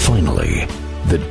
finally the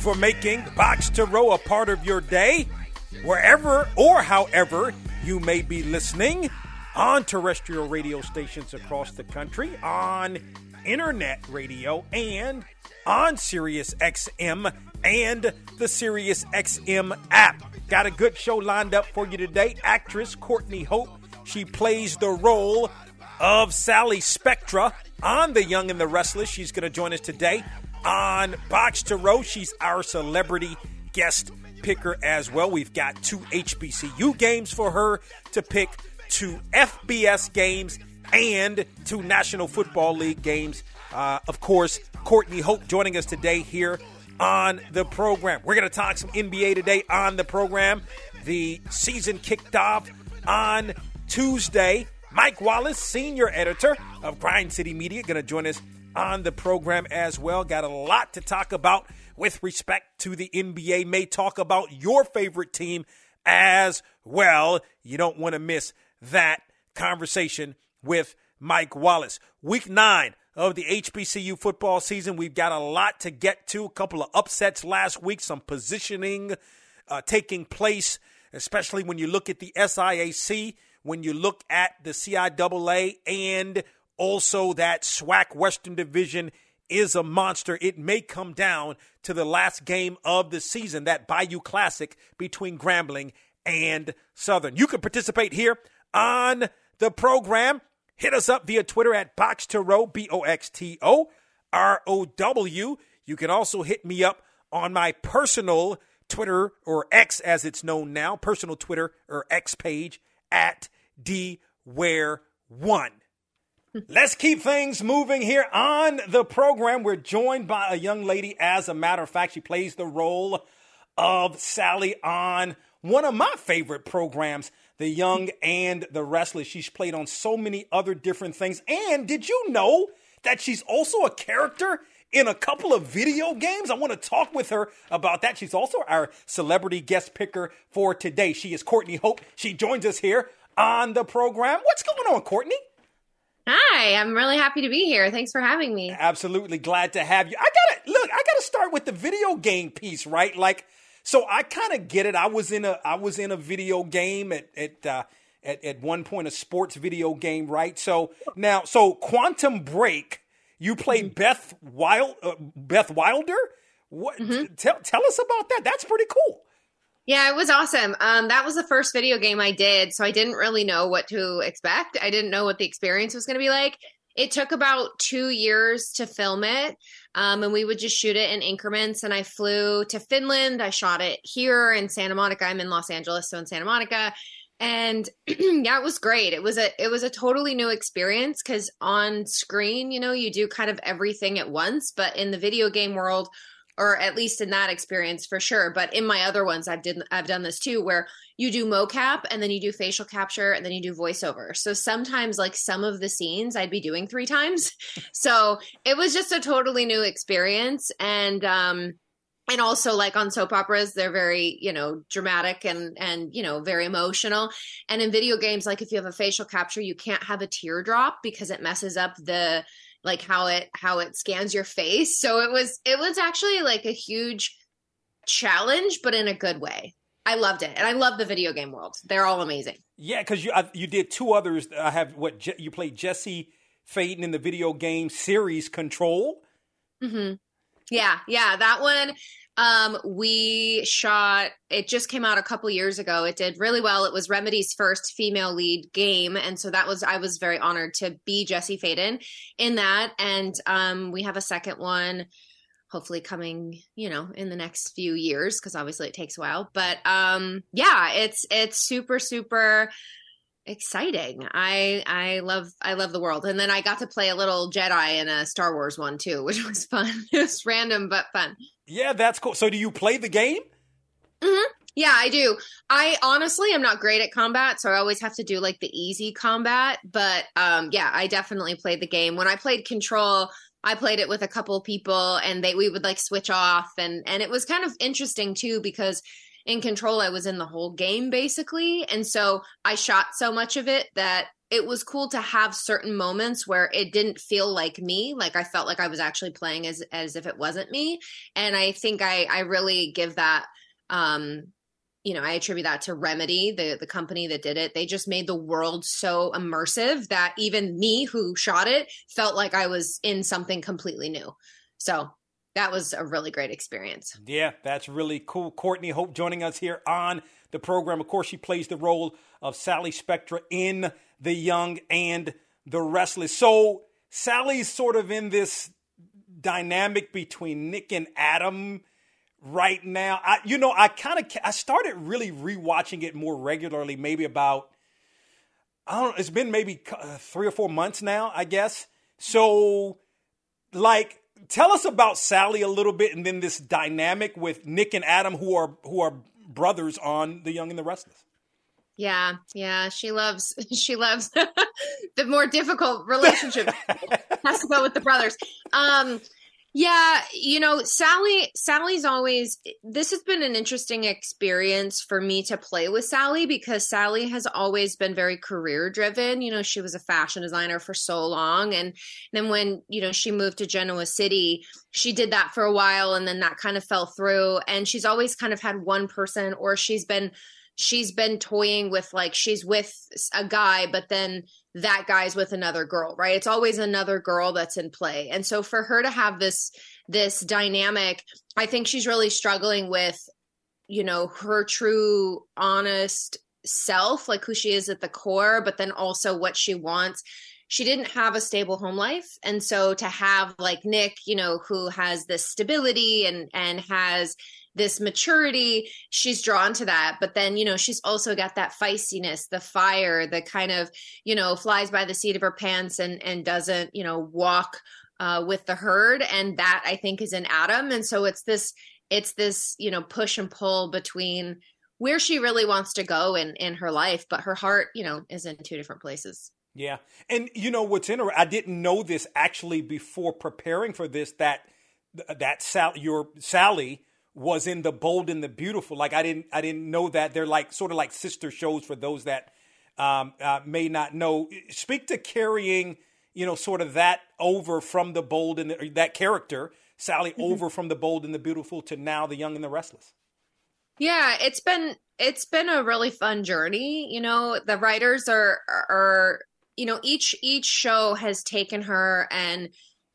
For making Box to Row a part of your day, wherever or however you may be listening, on terrestrial radio stations across the country, on internet radio, and on Sirius XM and the Sirius XM app. Got a good show lined up for you today. Actress Courtney Hope, she plays the role of Sally Spectra on The Young and the Restless. She's going to join us today on Box to Row. She's our celebrity guest picker as well. We've got 2 HBCU games for her to pick, 2 FBS games, and 2 National Football League games. Of course, Courtney Hope joining us today here on the program. We're going to talk some NBA today on the program. The season kicked off on Tuesday. Mike Wallace, senior editor of Grind City Media, going to join us on the program as well. Got a lot to talk about with respect to the NBA. May talk about your favorite team as well. You don't want to miss that conversation with Mike Wallace. Week 9 of the HBCU football season. We've got a lot to get to. A couple of upsets last week. Some positioning taking place, especially when you look at the SIAC, when you look at the CIAA, and also, that SWAC Western Division is a monster. It may come down to the last game of the season, that Bayou Classic between Grambling and Southern. You can participate here on the program. Hit us up via Twitter at Box to Row, BOXTOROW. You can also hit me up on my personal Twitter, or X as it's known now, personal Twitter or X page at DWare1. Let's keep things moving here on the program. We're joined by a young lady. As a matter of fact, she plays the role of Sally on one of my favorite programs, The Young and the Restless. She's played on so many other different things. And did you know that she's also a character in a couple of video games? I want to talk with her about that. She's also our celebrity guest picker for today. She is Courtney Hope. She joins us here on the program. What's going on, Courtney? Hi, I'm really happy to be here. Thanks for having me. Absolutely glad to have you. I gotta start with the video game piece, right? Like, so I kind of get it. I was in a video game at one point, a sports video game, right? So Quantum Break. You played Beth Wilder. What? Mm-hmm. Tell us about that. That's pretty cool. Yeah, it was awesome. That was the first video game I did, so I didn't really know what to expect. I didn't know what the experience was going to be like. It took about 2 years to film it, and we would just shoot it in increments. And I flew to Finland. I shot it here in Santa Monica. I'm in Los Angeles, so in Santa Monica. And yeah, it was great. It was a totally new experience because on screen, you do kind of everything at once, but in the video game world, or at least in that experience for sure. But in my other ones, I've done this too, where you do mocap and then you do facial capture and then you do voiceover. So sometimes like some of the scenes I'd be doing 3 times. So it was just a totally new experience. And And also, like on soap operas, they're very, dramatic and, very emotional. And in video games, like if you have a facial capture, you can't have a teardrop because it messes up the, like how it scans your face. So it was actually like a huge challenge, but in a good way. I loved it. And I love the video game world. They're all amazing. Yeah. Because you did two others. I have you played Jesse Faden in the video game series Control. Mm-hmm. Yeah, that one we shot. It just came out a couple years ago. It did really well. It was Remedy's first female lead game, and so I was very honored to be Jesse Faden in that. And we have a second one, hopefully coming, in the next few years, because obviously it takes a while. But yeah, it's super super exciting. I love the world. And then I got to play a little Jedi in a Star Wars one too, which was fun. It was random but fun. Yeah, that's cool. So do you play the game? Mm-hmm. Yeah, I do. I honestly am not great at combat, so I always have to do like the easy combat. But yeah, I definitely played the game. When I played Control, I played it with a couple people, and we would like switch off, and it was kind of interesting too, because in Control, I was in the whole game basically. And so I shot so much of it that it was cool to have certain moments where it didn't feel like me. Like I felt like I was actually playing as if it wasn't me. And I think I really give that, I attribute that to Remedy, the company that did it. They just made the world so immersive that even me who shot it felt like I was in something completely new. So that was a really great experience. Yeah, that's really cool. Courtney Hope joining us here on the program. Of course, she plays the role of Sally Spectra in The Young and the Restless. So Sally's sort of in this dynamic between Nick and Adam right now. I started really rewatching it more regularly, maybe about, it's been maybe 3 or 4 months now, I guess. So like, tell us about Sally a little bit, and then this dynamic with Nick and Adam, who are brothers on The Young and the Restless. Yeah. She loves the more difficult relationship. Has to go with the brothers. Sally's always, this has been an interesting experience for me to play with Sally, because Sally has always been very career driven. She was a fashion designer for so long. And then when, she moved to Genoa City, she did that for a while, and then that kind of fell through. And she's always kind of had one person, or she's been toying with, like, she's with a guy, but then that guy's with another girl, right? It's always another girl that's in play. And so for her to have this dynamic, I think she's really struggling with, her true, honest self, like who she is at the core, but then also what she wants. She didn't have a stable home life. And so to have like Nick, who has this stability and has this maturity, she's drawn to that. But then, she's also got that feistiness, the fire, the kind of, flies by the seat of her pants and doesn't, walk with the herd. And that, I think, is in Adam. And so it's this, push and pull between where she really wants to go in her life, but her heart, is in two different places. Yeah. And what's interesting, I didn't know this actually before preparing for this, that Sally was in The Bold and the Beautiful. Like I didn't know that. They're like sort of like sister shows for those that may not know. Speak to carrying, sort of that over from The Bold and that character Sally over from The Bold and the Beautiful to now The Young and the Restless. Yeah, it's been a really fun journey. The writers are each show has taken her and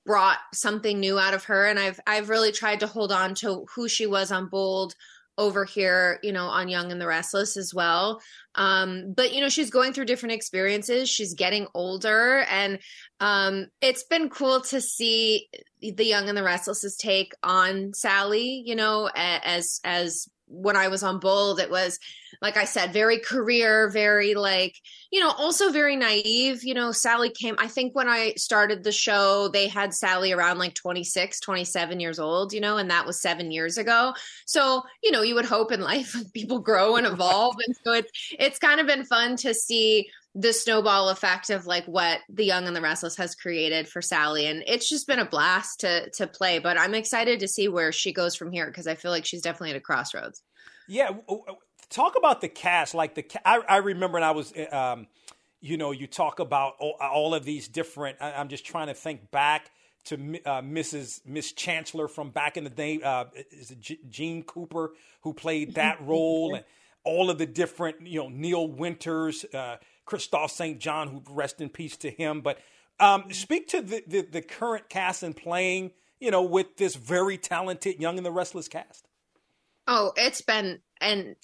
brought something new out of her. And I've really tried to hold on to who she was on Bold over here, on Young and the Restless as well. But, she's going through different experiences. She's getting older, and it's been cool to see The Young and the Restless's take on Sally, as when I was on Bold, it was, like I said, very career, very like, also very naive. Sally came, I think when I started the show, they had Sally around like 26, 27 years old, and that was 7 years ago. So, you would hope in life people grow and evolve. And so it's kind of been fun to see the snowball effect of like what The Young and the Restless has created for Sally. And it's just been a blast to play, but I'm excited to see where she goes from here. 'Cause I feel like she's definitely at a crossroads. Yeah. Talk about the cast. Like I remember when I was, you talk about all of these different, I'm just trying to think back to Miss Chancellor from back in the day, is it Jean Cooper who played that role, and all of the different, Neil Winters, Christophe St. John, who rest in peace to him. But speak to the current cast and playing, with this very talented Young and the Restless cast. Oh, it's been an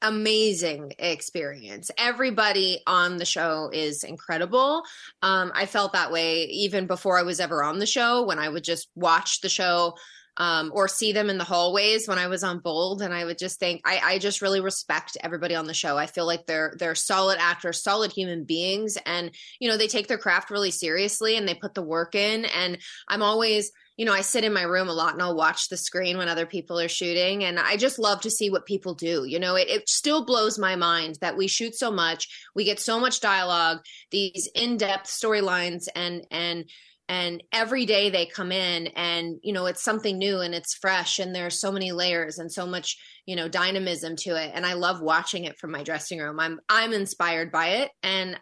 amazing experience. Everybody on the show is incredible. I felt that way even before I was ever on the show, when I would just watch the show or see them in the hallways when I was on Bold. And I would just think, I just really respect everybody on the show. I feel like they're solid actors, solid human beings. And, they take their craft really seriously and they put the work in. And I'm always, I sit in my room a lot and I'll watch the screen when other people are shooting. And I just love to see what people do. It still blows my mind that we shoot so much, we get so much dialogue, these in-depth storylines, and every day they come in and, it's something new and it's fresh and there's so many layers and so much, dynamism to it. And I love watching it from my dressing room. I'm inspired by it. And,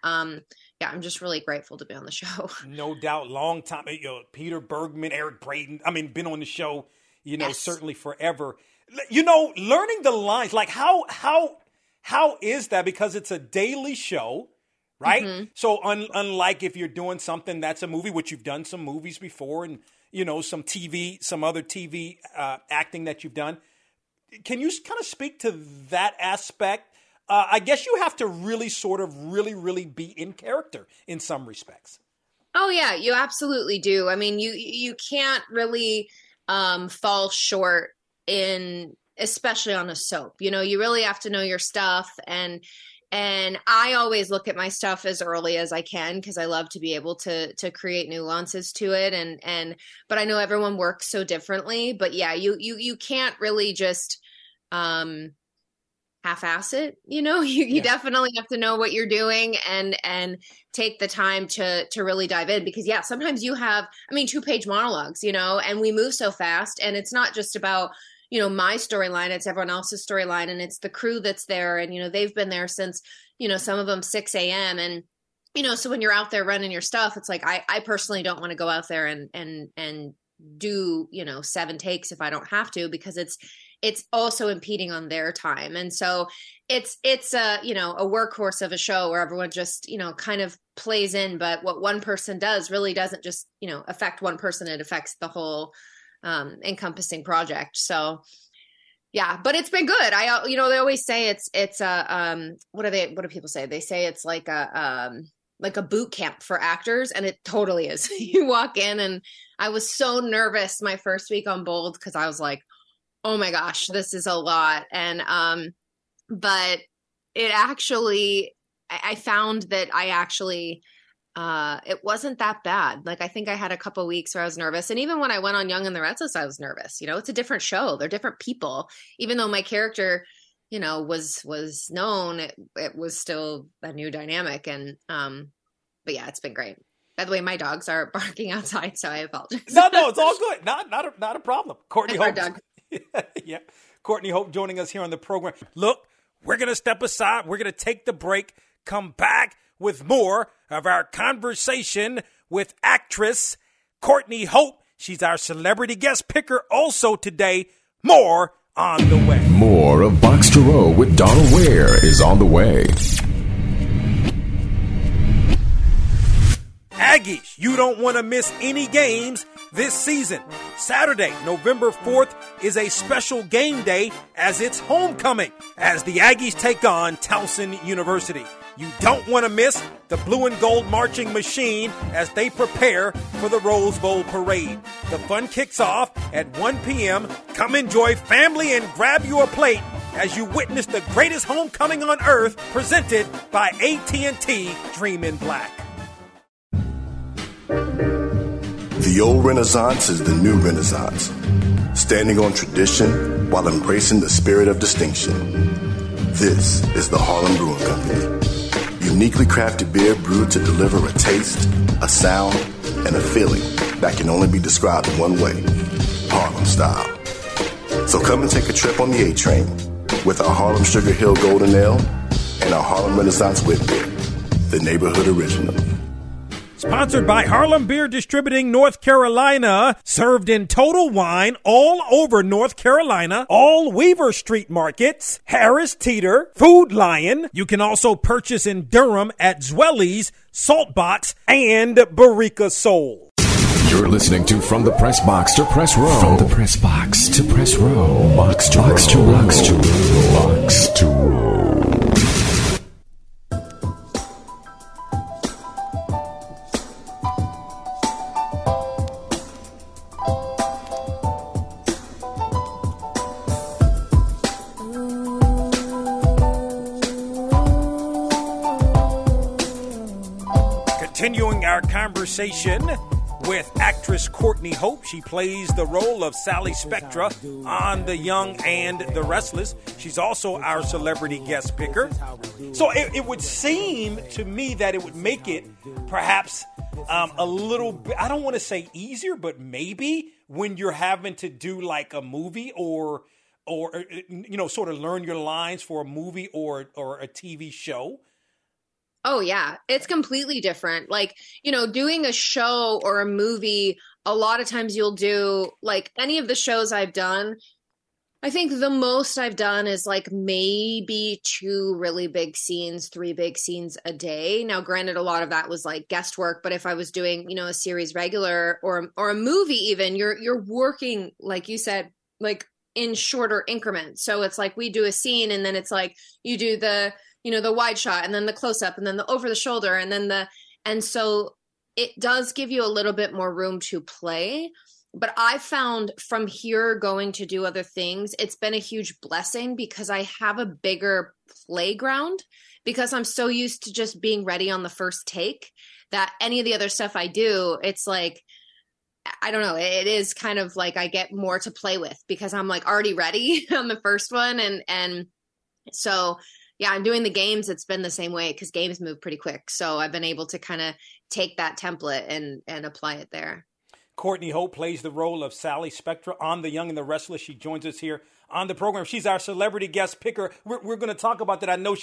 I'm just really grateful to be on the show. No doubt. Long time. Peter Bergman, Eric Braeden. Been on the show, yes, certainly forever, learning the lines, like how is that? Because it's a daily show, right? Mm-hmm. So unlike if you're doing something that's a movie, which you've done some movies before and, some other TV acting that you've done. Can you kind of speak to that aspect? I guess you have to really really be in character in some respects. Oh, yeah, you absolutely do. You can't really fall short in, especially on a soap. You really have to know your stuff. And I always look at my stuff as early as I can because I love to be able to create nuances to it. But I know everyone works so differently. But, yeah, you can't really just half-ass it, you definitely have to know what you're doing and take the time to really dive in because sometimes you have, 2-page monologues, and we move so fast and it's not just about, my storyline, it's everyone else's storyline and it's the crew that's there and, they've been there since, some of them 6 a.m. and, so when you're out there running your stuff, it's like, I personally don't want to go out there and do, 7 takes if I don't have to, because it's also impeding on their time. And so it's a, a workhorse of a show where everyone just, kind of plays in, but what one person does really doesn't just, affect one person. It affects the whole encompassing project. So yeah, but it's been good. I, they always say it's a, what do people say? They say it's like a boot camp for actors. And it totally is. You walk in and I was so nervous my first week on Bold, 'cause I was like, oh my gosh, this is a lot. And, but it actually, I found that I actually, it wasn't that bad. Like, I think I had a couple of weeks where I was nervous. And even when I went on Young and the Restless, I was nervous, it's a different show. They're different people, even though my character, was known, it was still a new dynamic. And, but yeah, it's been great. By the way, my dogs are barking outside, so I apologize. No, it's all good. Not a problem. Courtney Hope. Yeah. Courtney Hope joining us here on the program. Look, we're going to step aside. We're going to take the break, come back with more of our conversation with actress Courtney Hope. She's our celebrity guest picker also today. More on the way. More of Box to Row with Donal Ware is on the way. Aggies, you don't want to miss any games this season. Saturday, November 4th is a special game day as it's homecoming as the Aggies take on Towson University. You don't want to miss the Blue and Gold Marching Machine as they prepare for the Rose Bowl Parade. The fun kicks off at 1 p.m. Come enjoy family and grab you a plate as you witness the greatest homecoming on earth presented by AT&T Dream in Black. The old Renaissance is the new Renaissance, standing on tradition while embracing the spirit of distinction. This is the Harlem Brewing Company, Uniquely crafted beer brewed to deliver a taste, a sound, and a feeling that can only be described in one way, Harlem style. So come and take a trip on the A-Train with our Harlem Sugar Hill Golden Ale and our Harlem Renaissance Wit Beer, the neighborhood original. Sponsored by Harlem Beer Distributing North Carolina. Served in Total Wine all over North Carolina. All Weaver Street Markets, Harris Teeter, Food Lion. You can also purchase in Durham at Zwelly's, Saltbox, and Barica Soul. You're listening to From the Press Box to Press Row. From the Press Box to Press Row. Box to Box to Box to Box to Row. Continuing our conversation with actress Courtney Hope. She plays the role of Sally Spectra on The Young and the Restless. She's also our celebrity guest picker. So it would seem to me that it would make it perhaps a little bit, I don't want to say easier, but maybe when you're having to do like a movie or you know, sort of learn your lines for a movie or a TV show. Oh, yeah. It's completely different. Like, you know, doing a show or a movie, a lot of times you'll do like any of the shows I've done. I think the most I've done is like maybe 2 really big scenes, 3 big scenes a day. Now, granted, a lot of that was like guest work. But if I was doing, you know, a series regular or a movie, even you're working, like you said, like in shorter increments. So it's like we do a scene and then it's like you do the, you know, the wide shot and then the close up and then the over the shoulder and then the, and so it does give you a little bit more room to play. But I found from here going to do other things, it's been a huge blessing because I have a bigger playground because I'm so used to just being ready on the first take that any of the other stuff I do, it's like, I don't know. It is kind of like I get more to play with because I'm like already ready on the first one. And so yeah, I'm doing the games. It's been the same way because games move pretty quick. So I've been able to kind of take that template and apply it there. Courtney Hope plays the role of Sally Spectra on The Young and the Restless. She joins us here on the program. She's our celebrity guest picker. We're going to talk about that. I know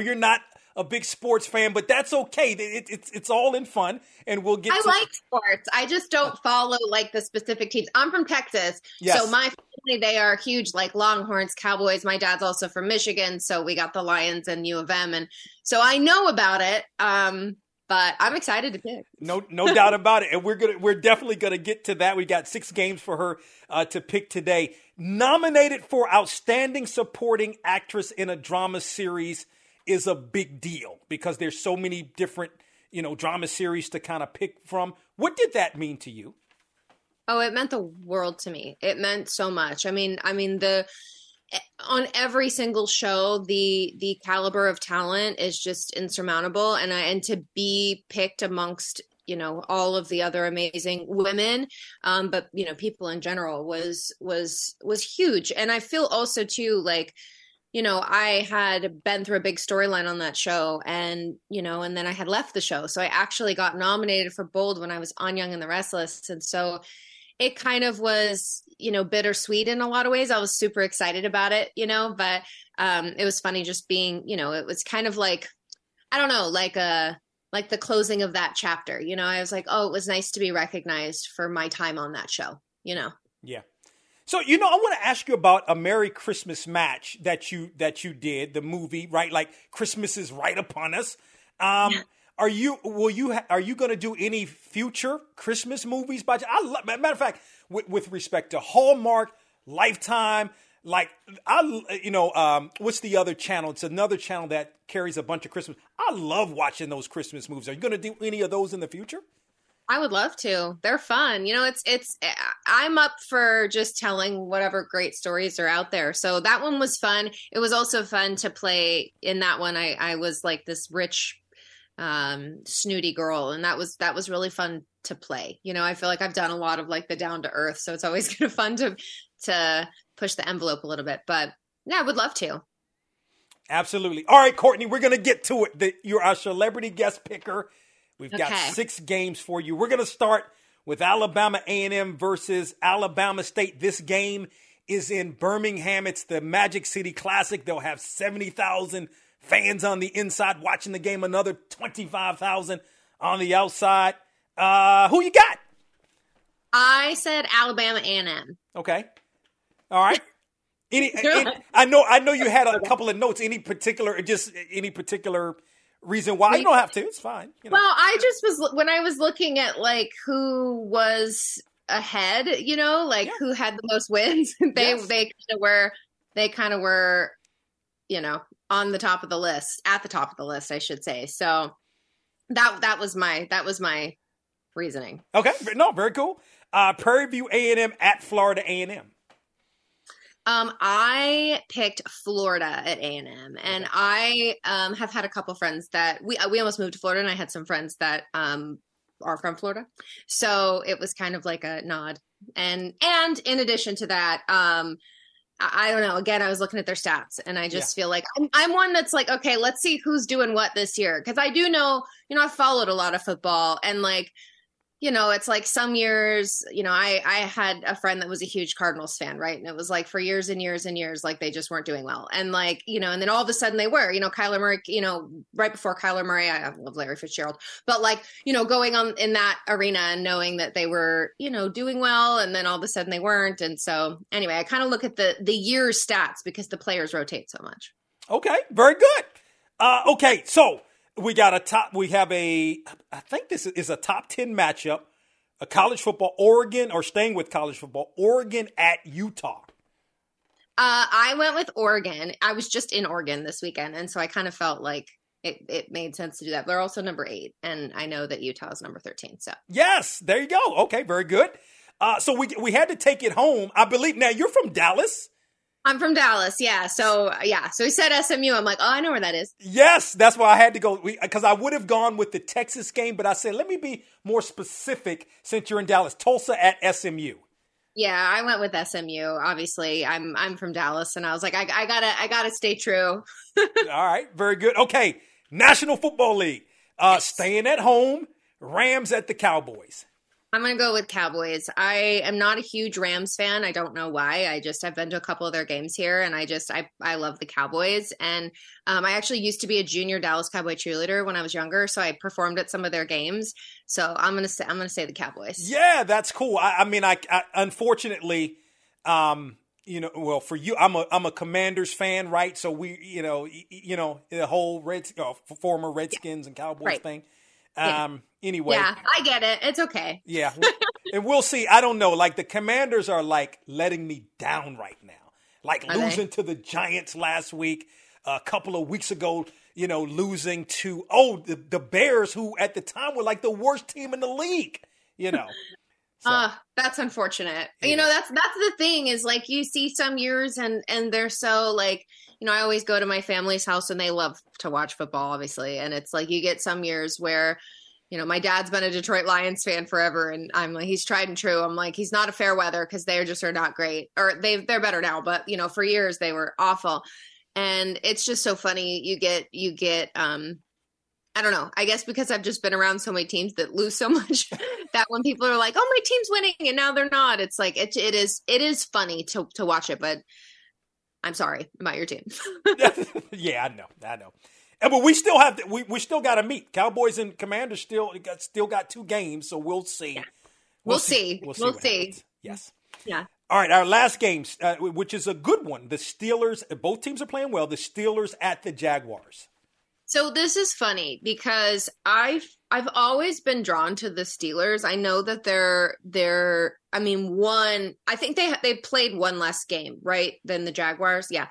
you're not a big sports fan, but that's okay. It's all in fun, and we'll get. I like sports. I just don't follow like the specific teams. I'm from Texas, yes. So my family, they are huge, like Longhorns, Cowboys. My dad's also from Michigan, so we got the Lions and U of M, and so I know about it. But I'm excited to pick. No doubt about it, and we're definitely gonna get to that. We got 6 games for her to pick today. Nominated for Outstanding Supporting Actress in a Drama Series is a big deal because there's so many different, you know, drama series to kind of pick from. What did that mean to you? Oh, it meant the world to me. It meant so much. I mean on every single show, the caliber of talent is just insurmountable. And to be picked amongst, you know, all of the other amazing women, but you know, people in general was huge. And I feel also too, like, you know, I had been through a big storyline on that show and, you know, and then I had left the show. So I actually got nominated for Bold when I was on Young and the Restless. And so it kind of was, you know, bittersweet in a lot of ways. I was super excited about it, you know, but it was funny just being, you know, it was kind of like, I don't know, like the closing of that chapter, you know, I was like, oh, it was nice to be recognized for my time on that show, you know? Yeah. So, you know, I want to ask you about A Merry Christmas Match that you did, the movie, right? Like Christmas is right upon us. Are you going to do any future Christmas movies? Matter of fact, with respect to Hallmark, Lifetime, like what's the other channel? It's another channel that carries a bunch of Christmas. I love watching those Christmas movies. Are you going to do any of those in the future? I would love to. They're fun. You know, I'm up for just telling whatever great stories are out there. So that one was fun. It was also fun to play in that one. I was like this rich, snooty girl. And that was really fun to play. You know, I feel like I've done a lot of like the down to earth. So it's always kind of fun to push the envelope a little bit, but yeah, I would love to. Absolutely. All right, Courtney, we're going to get to it. You're our celebrity guest picker. We've got 6 games for you. We're going to start with Alabama A&M versus Alabama State. This game is in Birmingham. It's the Magic City Classic. They'll have 70,000 fans on the inside watching the game, another 25,000 on the outside. Who you got? I said Alabama A&M. Okay. All right. I know you had a couple of notes. Any particular reason why? You don't have to. It's fine. You know. Well, I just was, when I was looking at like who was ahead, you know, like who had the most wins, they kind of were, you know, on the top of the list, at the top of the list, I should say. So that was my reasoning. Okay. No, very cool. Prairie View A&M at Florida A&M. I picked Florida at A&M, and I have had a couple friends that we almost moved to Florida, and I had some friends that are from Florida, so it was kind of like a nod. And in addition to that, I don't know. Again, I was looking at their stats, and I just feel like I'm one that's like, okay, let's see who's doing what this year, because I do know, you know, I followed a lot of football, and like, you know, it's like some years, you know, I had a friend that was a huge Cardinals fan, right? And it was like for years and years and years, like they just weren't doing well. And like, you know, and then all of a sudden they were, you know, Kyler Murray, you know, right before Kyler Murray, I love Larry Fitzgerald, but like, you know, going on in that arena and knowing that they were, you know, doing well, and then all of a sudden they weren't. And so anyway, I kind of look at the year's stats because the players rotate so much. Okay. Very good. Okay. So I think this is a top 10 matchup, a college football, Oregon, or staying with college football, Oregon at Utah. I went with Oregon. I was just in Oregon this weekend, and so I kind of felt like it made sense to do that. They're also number 8, and I know that Utah is number 13. So yes, there you go. Okay, very good. So we had to take it home. I believe now you're from Dallas. I'm from Dallas, yeah. So he said SMU. I'm like, oh, I know where that is. Yes, that's why I had to go, because I would have gone with the Texas game, but I said, let me be more specific since you're in Dallas. Tulsa at SMU. Yeah, I went with SMU. Obviously, I'm from Dallas, and I was like, I gotta stay true. All right, very good. Okay, National Football League, staying at home. Rams at the Cowboys. I'm going to go with Cowboys. I am not a huge Rams fan. I don't know why. I've been to a couple of their games here, and I love the Cowboys. And I actually used to be a junior Dallas Cowboy cheerleader when I was younger, so I performed at some of their games. So I'm going to say the Cowboys. Yeah, that's cool. I mean, unfortunately, you know, well, for you, I'm a Commanders fan, right? So we, you know, the whole former Redskins and Cowboys thing. Anyway. Yeah, I get it. It's okay. Yeah. And we'll see. I don't know. Like the Commanders are like letting me down right now. Like are losing to the Giants last week, a couple of weeks ago, you know, losing to the Bears, who at the time were like the worst team in the league, you know. So. That's unfortunate. Yeah. You know, that's the thing is like you see some years and they're so like, you know, I always go to my family's house and they love to watch football, obviously. And it's like you get some years where, you know, my dad's been a Detroit Lions fan forever. And I'm like, he's tried and true. I'm like, he's not a fair weather because they just are not great, or they're better now. But, you know, for years they were awful. And it's just so funny. You get I don't know, I guess because I've just been around so many teams that lose so much that when people are like, oh, my team's winning and now they're not, it's like, it is funny to watch it, but I'm sorry about your team. Yeah, I know. But we still have, we still got to meet. Cowboys and Commanders still got 2 games. So we'll see. Yeah. We'll see. Yes. Yeah. All right. Our last game, which is a good one. The Steelers, both teams are playing well. The Steelers at the Jaguars. So this is funny because I've always been drawn to the Steelers. I know that I think they played one less game, right, than the Jaguars. Yeah.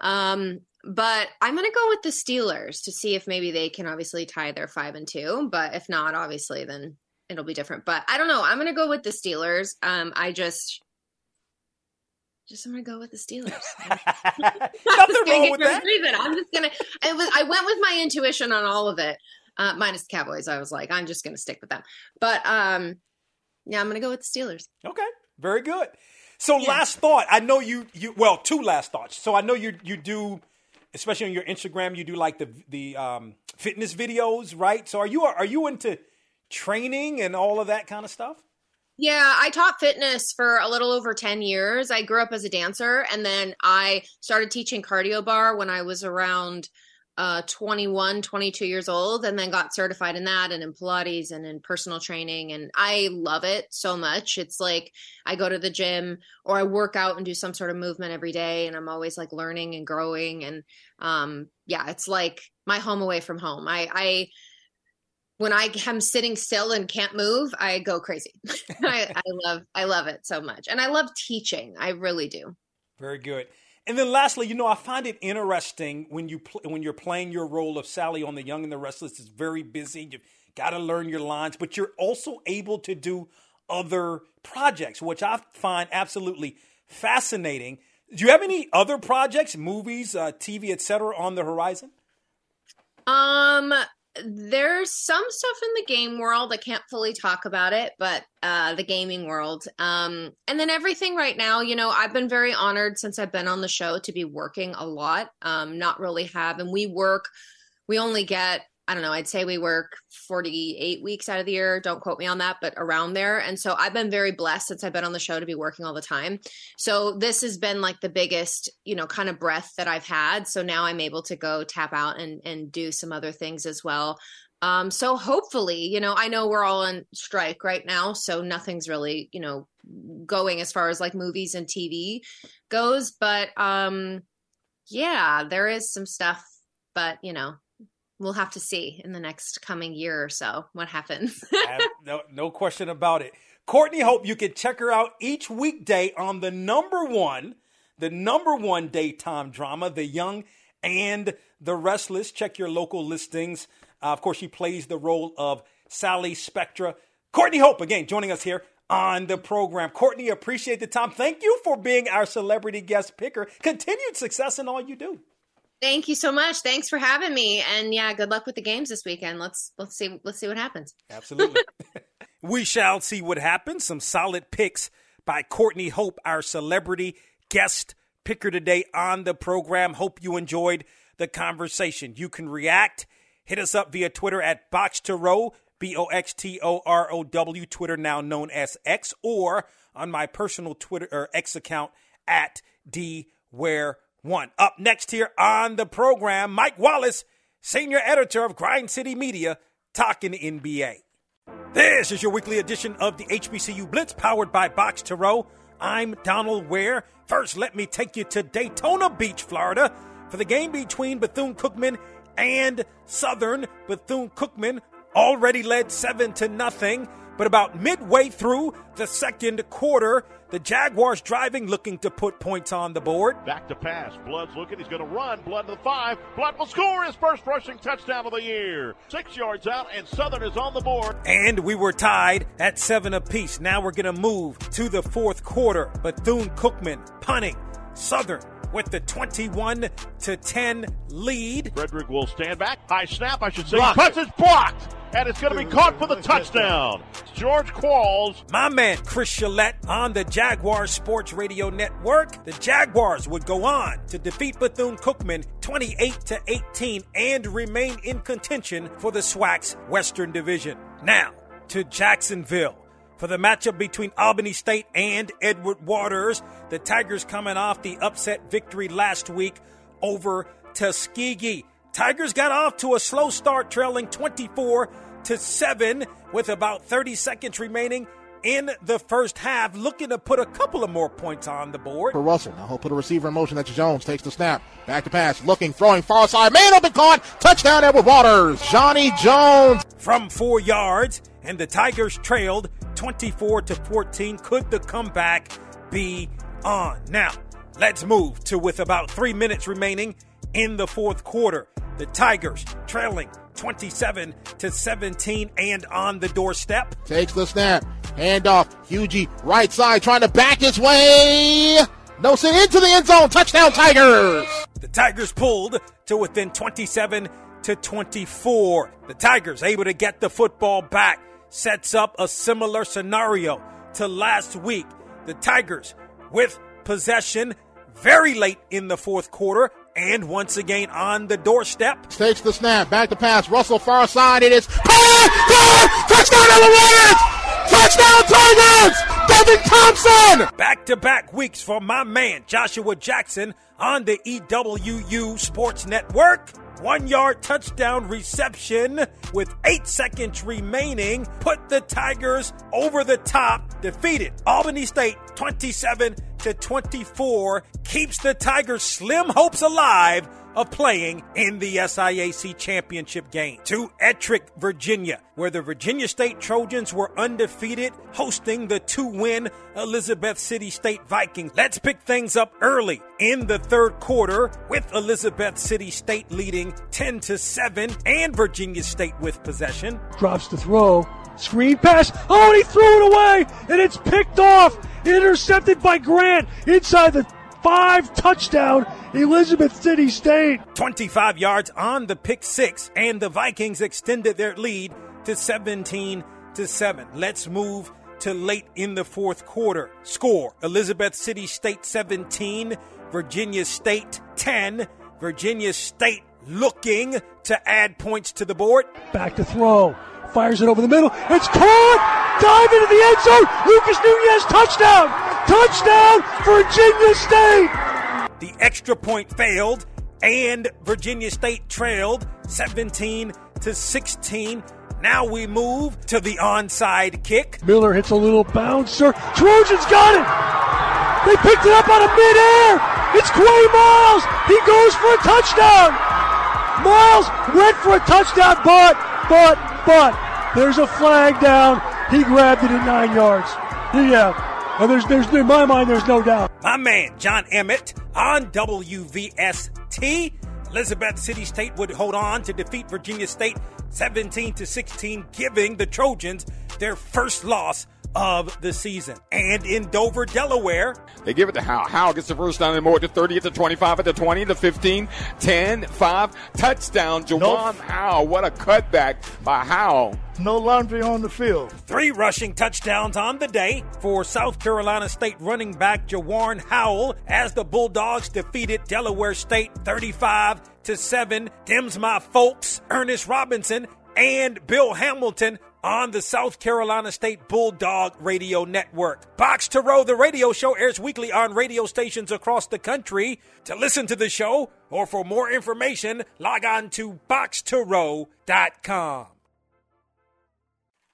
But I'm going to go with the Steelers to see if maybe they can obviously tie their 5-2, but if not, obviously, then it'll be different, but I don't know. I'm going to go with the Steelers. I'm going to go with the Steelers. Nothing wrong with that. I went with my intuition on all of it, minus the Cowboys. I was like, I'm just going to stick with them. But yeah, I'm going to go with the Steelers. Okay, very good. So last thought. I know 2 last thoughts. So I know you do especially on your Instagram, you do like the fitness videos, right? So are you into training and all of that kind of stuff? Yeah, I taught fitness for a little over 10 years. I grew up as a dancer, and then I started teaching cardio bar when I was around 21, 22 years old, and then got certified in that and in Pilates and in personal training. And I love it so much. It's like I go to the gym or I work out and do some sort of movement every day. And I'm always like learning and growing. And yeah, it's like my home away from home. When I am sitting still and can't move, I go crazy. I love it so much. And I love teaching. I really do. Very good. And then lastly, I find it interesting when you're playing your role of Sally on The Young and the Restless. It's very busy. You've got to learn your lines, but you're also able to do other projects, which I find absolutely fascinating. Do you have any other projects, movies, TV, et cetera, on the horizon? There's some stuff in the game world. I can't fully talk about it, but the gaming world. And then everything right now, I've been very honored since I've been on the show to be working a lot. Not really have. And we only get, I'd say we work 48 weeks out of the year. Don't quote me on that, but around there. And so I've been very blessed since I've been on the show to be working all the time. So this has been like the biggest, kind of breath that I've had. So now I'm able to go tap out and do some other things as well. So hopefully, I know we're all on strike right now, so nothing's really, going as far as like movies and TV goes, but yeah, there is some stuff, but we'll have to see in the next coming year or so what happens. No question about it. Courtney Hope, you can check her out each weekday on the number one daytime drama, The Young and the Restless. Check your local listings. Of course, she plays the role of Sally Spectra. Courtney Hope, again, joining us here on the program. Courtney, appreciate the time. Thank you for being our celebrity guest picker. Continued success in all you do. Thank you so much. Thanks for having me. And yeah, good luck with the games this weekend. Let's see what happens. Absolutely. We shall see what happens. Some solid picks by Courtney Hope, our celebrity guest picker today on the program. Hope you enjoyed the conversation. You can react. Hit us up via Twitter at BoxTorow, BoxTorow, Twitter now known as X, or on my personal Twitter or X account at DWare. One. Up next here on the program, Mike Wallace, senior editor of Grind City Media, talking NBA. This is your weekly edition of the HBCU Blitz, powered by BoxTorow. I'm Donal Ware. First, let me take you to Daytona Beach, Florida, for the game between Bethune-Cookman and Southern. Bethune-Cookman already led 7-0, but about midway through the second quarter, the Jaguars driving, looking to put points on the board. Back to pass. Blood's looking. He's going to run. Blood to the 5. Blood will score his first rushing touchdown of the year. 6 yards out, and Southern is on the board. And we were tied at 7 apiece. Now we're going to move to the fourth quarter. Bethune-Cookman punting. Southern with the 21-10 lead. Frederick will stand back. High snap, I should say. Punch is blocked. And it's going to be caught for the touchdown. George Qualls. My man, Chris Shillette on the Jaguars Sports Radio Network. The Jaguars would go on to defeat Bethune-Cookman 28-18 and remain in contention for the SWAC's Western Division. Now to Jacksonville for the matchup between Albany State and Edward Waters. The Tigers coming off the upset victory last week over Tuskegee. Tigers got off to a slow start, trailing 24-7 with about 30 seconds remaining in the first half, looking to put a couple of more points on the board. For Russell, now he'll put a receiver in motion. That's Jones, takes the snap, back to pass, looking, throwing, far side, man up and caught, touchdown Edward Waters, Johnny Jones. From 4 yards, and the Tigers trailed 24-14. Could the comeback be on? Now, let's move to with about 3 minutes remaining in the fourth quarter. The Tigers trailing 27-17 and on the doorstep. Takes the snap. Handoff. Hugie right side trying to back his way. No, sit into the end zone. Touchdown, Tigers. The Tigers pulled to within 27-24. The Tigers able to get the football back. Sets up a similar scenario to last week. The Tigers with possession very late in the fourth quarter. and once again on the doorstep. Takes the snap, back to pass, Russell far side, it is touchdown Illinois! Touchdown Tigers! Devin Thompson! Back-to-back weeks for my man Joshua Jackson on the EWU Sports Network. 1-yard touchdown reception with 8 seconds remaining put the Tigers over the top, defeated Albany State 27-24, keeps the Tigers' slim hopes alive of playing in the SIAC championship game. To Ettrick, Virginia, where the Virginia State Trojans were undefeated, hosting the 2-win Elizabeth City State Vikings. Let's pick things up early in the third quarter with Elizabeth City State leading 10-7 and Virginia State with possession. Drops the throw, screen pass, oh, and he threw it away, and it's picked off, intercepted by Grant inside the 5, touchdown, Elizabeth City State. 25 yards on the pick six, and the Vikings extended their lead to 17-7. Let's move to late in the fourth quarter. Score, Elizabeth City State 17, Virginia State 10. Virginia State looking to add points to the board. Back to throw, fires it over the middle, it's caught, dive into the end zone, Lucas Nunez, touchdown! Touchdown, Virginia State! The extra point failed, and Virginia State trailed 17-16. Now we move to the onside kick. Miller hits a little bouncer. Trojans got it! They picked it up out of midair! It's Quay Miles! He goes for a touchdown! Miles went for a touchdown, but, there's a flag down. He grabbed it at 9 yards. Yeah. Well, there's, in my mind, there's no doubt. My man, John Emmett, on WVST. Elizabeth City State would hold on to defeat Virginia State 17-16, giving the Trojans their first loss of the season. And in Dover, Delaware, they give it to Howe. Howe gets the first down and more at the 30, at the 25, at the 20, the 15, 10, 5. Touchdown, Jawan Howe. What a cutback by Howe. No laundry on the field. 3 rushing touchdowns on the day for South Carolina State running back Jawan Howell as the Bulldogs defeated Delaware State 35-7. Them's my folks, Ernest Robinson and Bill Hamilton on the South Carolina State Bulldog Radio Network. Box to Row, the radio show, airs weekly on radio stations across the country. To listen to the show or for more information, log on to boxtorow.com.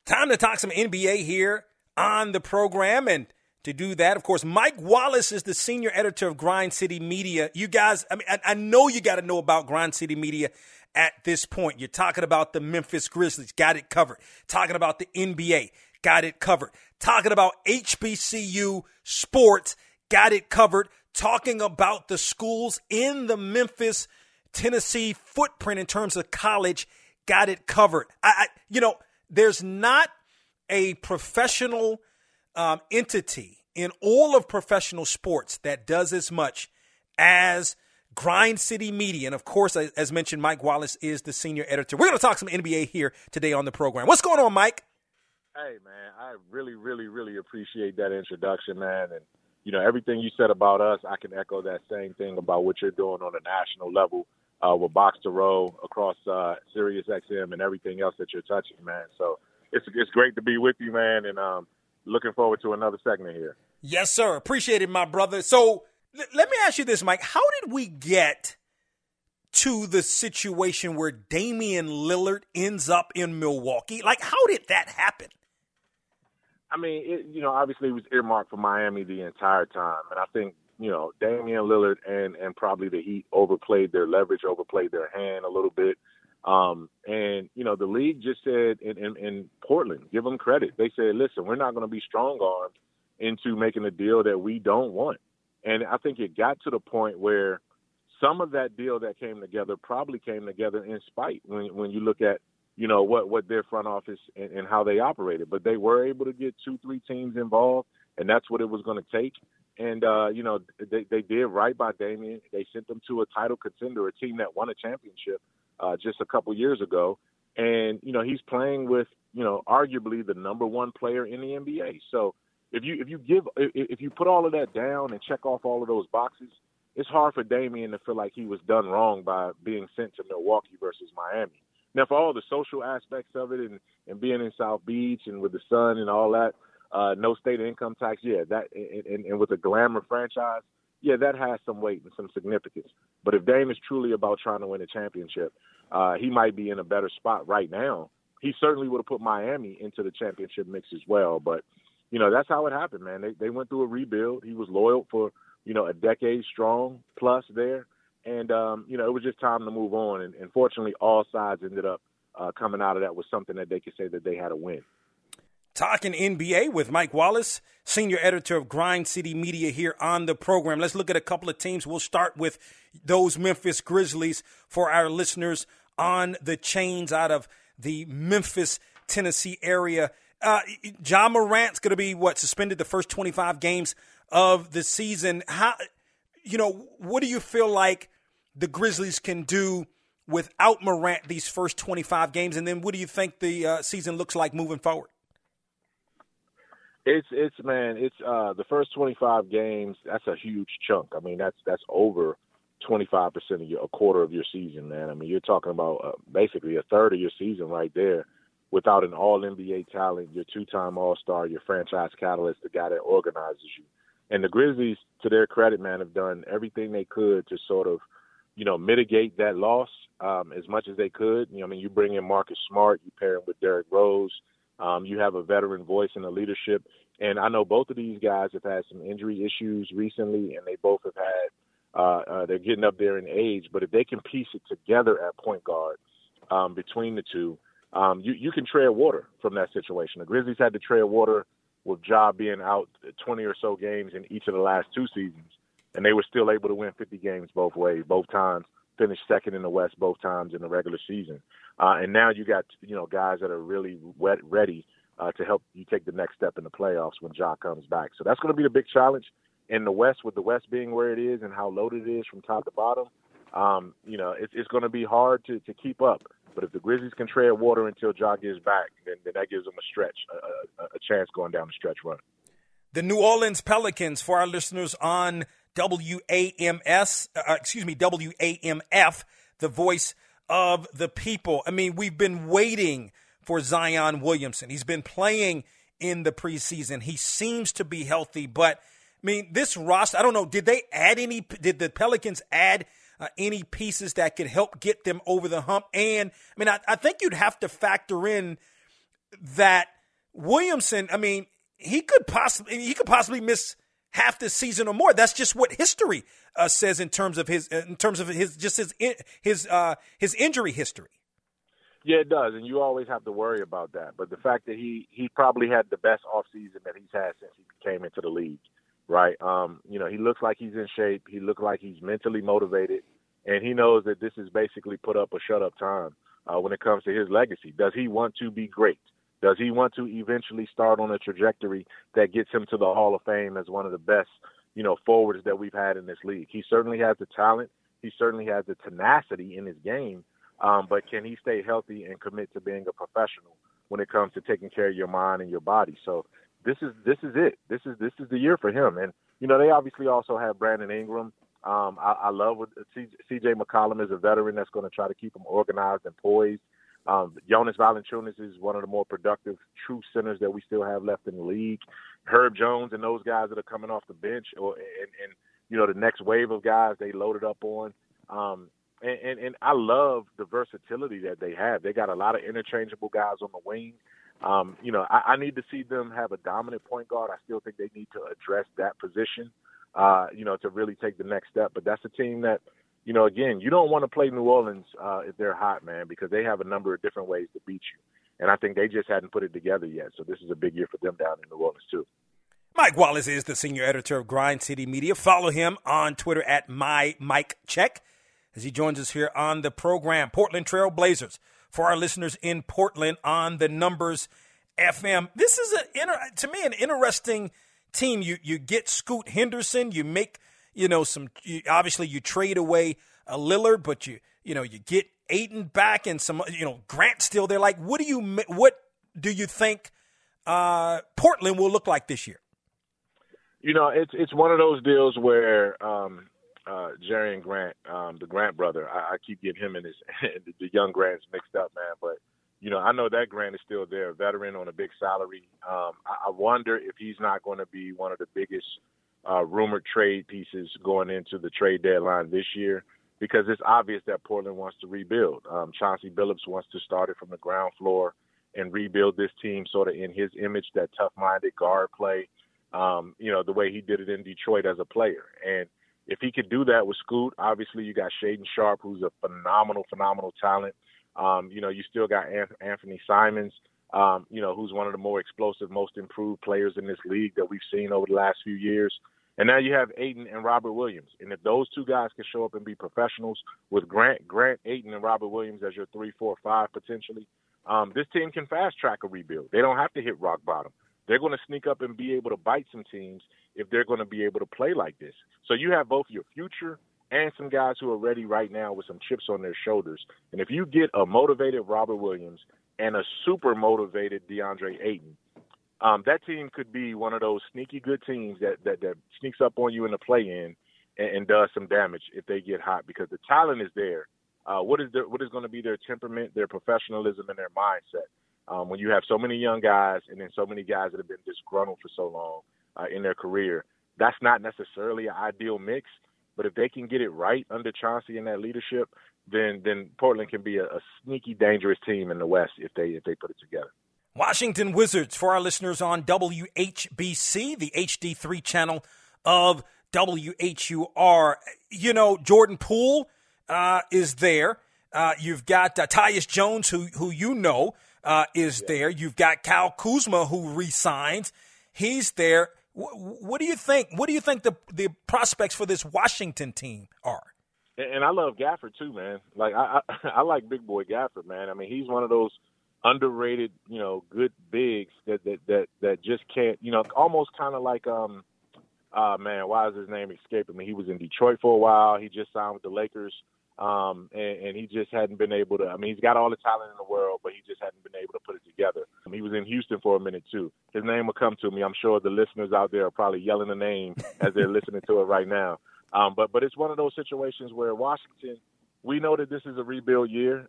Time to talk some NBA here on the program, and to do that, of course, Mike Wallace is the senior editor of Grind City Media. You guys, I know you got to know about Grind City Media at this point. You're talking about the Memphis Grizzlies, got it covered. Talking about the NBA, got it covered. Talking about HBCU sports, got it covered. Talking about the schools in the Memphis, Tennessee footprint in terms of college, got it covered. I there's not a professional entity in all of professional sports that does as much as Grind City Media. And of course, as mentioned, Mike Wallace is the senior editor. We're going to talk some NBA here today on the program. What's going on, Mike? Hey, man, I really, really, really appreciate that introduction, man. And, everything you said about us, I can echo that same thing about what you're doing on a national level with Box to Row across Sirius XM and everything else that you're touching, man. So it's great to be with you, man, and looking forward to another segment here. Yes, sir. Appreciate it, my brother. So let me ask you this, Mike. How did we get to the situation where Damian Lillard ends up in Milwaukee? Like, how did that happen? I mean, obviously it was earmarked for Miami the entire time. And I think, Damian Lillard and probably the Heat overplayed their leverage, overplayed their hand a little bit. And the league just said in Portland, give them credit. They said, listen, we're not going to be strong-armed into making a deal that we don't want. And I think it got to the point where some of that deal that came together probably came together in spite when you look at, what their front office and how they operated. But they were able to get 2-3 teams involved, and that's what it was going to take. And, they did right by Damian. They sent them to a title contender, a team that won a championship just a couple years ago. And, he's playing with, arguably the number one player in the NBA. So if you put all of that down and check off all of those boxes, it's hard for Damian to feel like he was done wrong by being sent to Milwaukee versus Miami. Now, for all the social aspects of it and being in South Beach and with the sun and all that, no state income tax, yeah, that and with a glamour franchise, yeah, that has some weight and some significance. But if Dame is truly about trying to win a championship, he might be in a better spot right now. He certainly would have put Miami into the championship mix as well. But, you know, that's how it happened, man. They went through a rebuild. He was loyal for, you know, a decade strong plus there. And, you know, it was just time to move on. And fortunately, all sides ended up coming out of that with something that they could say that they had a win. Talking NBA with Mike Wallace, senior editor of Grind City Media here on the program. Let's look at a couple of teams. We'll start with those Memphis Grizzlies for our listeners on the chains out of the Memphis, Tennessee area. Ja Morant's going to be, suspended the first 25 games of the season. How, you know, what do you feel like the Grizzlies can do without Morant these first 25 games? And then what do you think the season looks like moving forward? It's the first 25 games. That's a huge chunk. I mean, that's over 25% of a quarter of your season, man. I mean, you're talking about basically a third of your season right there without an all-NBA talent, your two-time all-star, your franchise catalyst, the guy that organizes you. And the Grizzlies, to their credit, man, have done everything they could to sort of, you know, mitigate that loss as much as they could. You know, I mean, you bring in Marcus Smart, you pair him with Derrick Rose. You have a veteran voice and a leadership. And I know both of these guys have had some injury issues recently, and they both have had they're getting up there in age. But if they can piece it together at point guard between the two, you can tread water from that situation. The Grizzlies had to tread water with Ja being out 20 or so games in each of the last two seasons, and they were still able to win 50 games both ways, both times, finished second in the West both times in the regular season. And now you got, you know, guys that are really ready to help you take the next step in the playoffs when Ja comes back. So that's going to be the big challenge in the West, with the West being where it is and how loaded it is from top to bottom. You know, it's going to be hard to keep up. But if the Grizzlies can tread water until Ja gets back, then that gives them a stretch, a chance going down the stretch run. The New Orleans Pelicans, for our listeners on WAMF, the voice of the people. I mean, we've been waiting for Zion Williamson. He's been playing in the preseason. He seems to be healthy, but I mean, this roster, I don't know, did the Pelicans add any pieces that could help get them over the hump? And I mean, I think you'd have to factor in that Williamson, I mean, he could possibly miss half the season or more. That's just what history says in terms of his injury history. Yeah, it does. And you always have to worry about that. But the fact that he probably had the best offseason that he's had since he came into the league. Right. You know, he looks like he's in shape. He looks like he's mentally motivated, and he knows that this is basically put up or shut up time when it comes to his legacy. Does he want to be great? Does he want to eventually start on a trajectory that gets him to the Hall of Fame as one of the best, you know, forwards that we've had in this league? He certainly has the talent. He certainly has the tenacity in his game. But can he stay healthy and commit to being a professional when it comes to taking care of your mind and your body? So this is it. This is the year for him. And, you know, they obviously also have Brandon Ingram. I love what C.J. McCollum is, a veteran that's going to try to keep him organized and poised. Jonas Valanciunas is one of the more productive true centers that we still have left in the league. Herb Jones and those guys that are coming off the bench, and you know, the next wave of guys they loaded up on. And I love the versatility that they have. They got a lot of interchangeable guys on the wing. You know, I need to see them have a dominant point guard. I still think they need to address that position, you know, to really take the next step. But that's a team that, you know, again, you don't want to play New Orleans if they're hot, man, because they have a number of different ways to beat you. And I think they just hadn't put it together yet. So this is a big year for them down in New Orleans, too. Mike Wallace is the senior editor of Grind City Media. Follow him on Twitter at MyMikeCheck as he joins us here on the program. Portland Trail Blazers, for our listeners in Portland on the Numbers FM. This is, to me, an interesting team. You get Scoot Henderson. You make, you know, obviously you trade away a Lillard, but you get Ayton back and some, you know, Grant still there. Like, what do you think Portland will look like this year? You know, it's one of those deals where Jerry and Grant, the Grant brother. I keep getting him and the young Grants mixed up, man. But, you know, I know that Grant is still there, a veteran on a big salary. I wonder if he's not going to be one of the biggest rumored trade pieces going into the trade deadline this year, because it's obvious that Portland wants to rebuild. Chauncey Billups wants to start it from the ground floor and rebuild this team sort of in his image, that tough-minded guard play, you know, the way he did it in Detroit as a player. And if he could do that with Scoot, obviously you got Shaden Sharp, who's a phenomenal talent. You know, you still got Anthony Simons, you know, who's one of the more explosive, most improved players in this league that we've seen over the last few years. And now you have Ayton and Robert Williams. And if those two guys can show up and be professionals with Grant, Ayton, and Robert Williams as your 3, 4, 5 potentially, this team can fast-track a rebuild. They don't have to hit rock bottom. They're going to sneak up and be able to bite some teams if they're going to be able to play like this. So you have both your future and some guys who are ready right now with some chips on their shoulders. And if you get a motivated Robert Williams and a super motivated DeAndre Ayton, that team could be one of those sneaky good teams that sneaks up on you in the play-in and does some damage if they get hot, because the talent is there. What is going to be their temperament, their professionalism, and their mindset when you have so many young guys and then so many guys that have been disgruntled for so long in their career? That's not necessarily an ideal mix, but if they can get it right under Chauncey and that leadership, then Portland can be a sneaky, dangerous team in the West if they put it together. Washington Wizards, for our listeners on WHBC, the HD3 channel of WHUR. You know, Jordan Poole is there. You've got Tyus Jones, who you know is there. You've got Kyle Kuzma, who re-signed. He's there. What do you think? What do you think the prospects for this Washington team are? And I love Gafford too, man. Like I like big boy Gafford, man. I mean, he's one of those underrated, you know, good bigs that just can't, you know, almost kind of like man, why is his name escaping me? He was in Detroit for a while. He just signed with the Lakers, and he just hadn't been able to. I mean, he's got all the talent in the world, but he just hadn't been able to put it together. I mean, he was in Houston for a minute too. His name will come to me. I'm sure the listeners out there are probably yelling the name as they're listening to it right now. But it's one of those situations where Washington, we know that this is a rebuild year.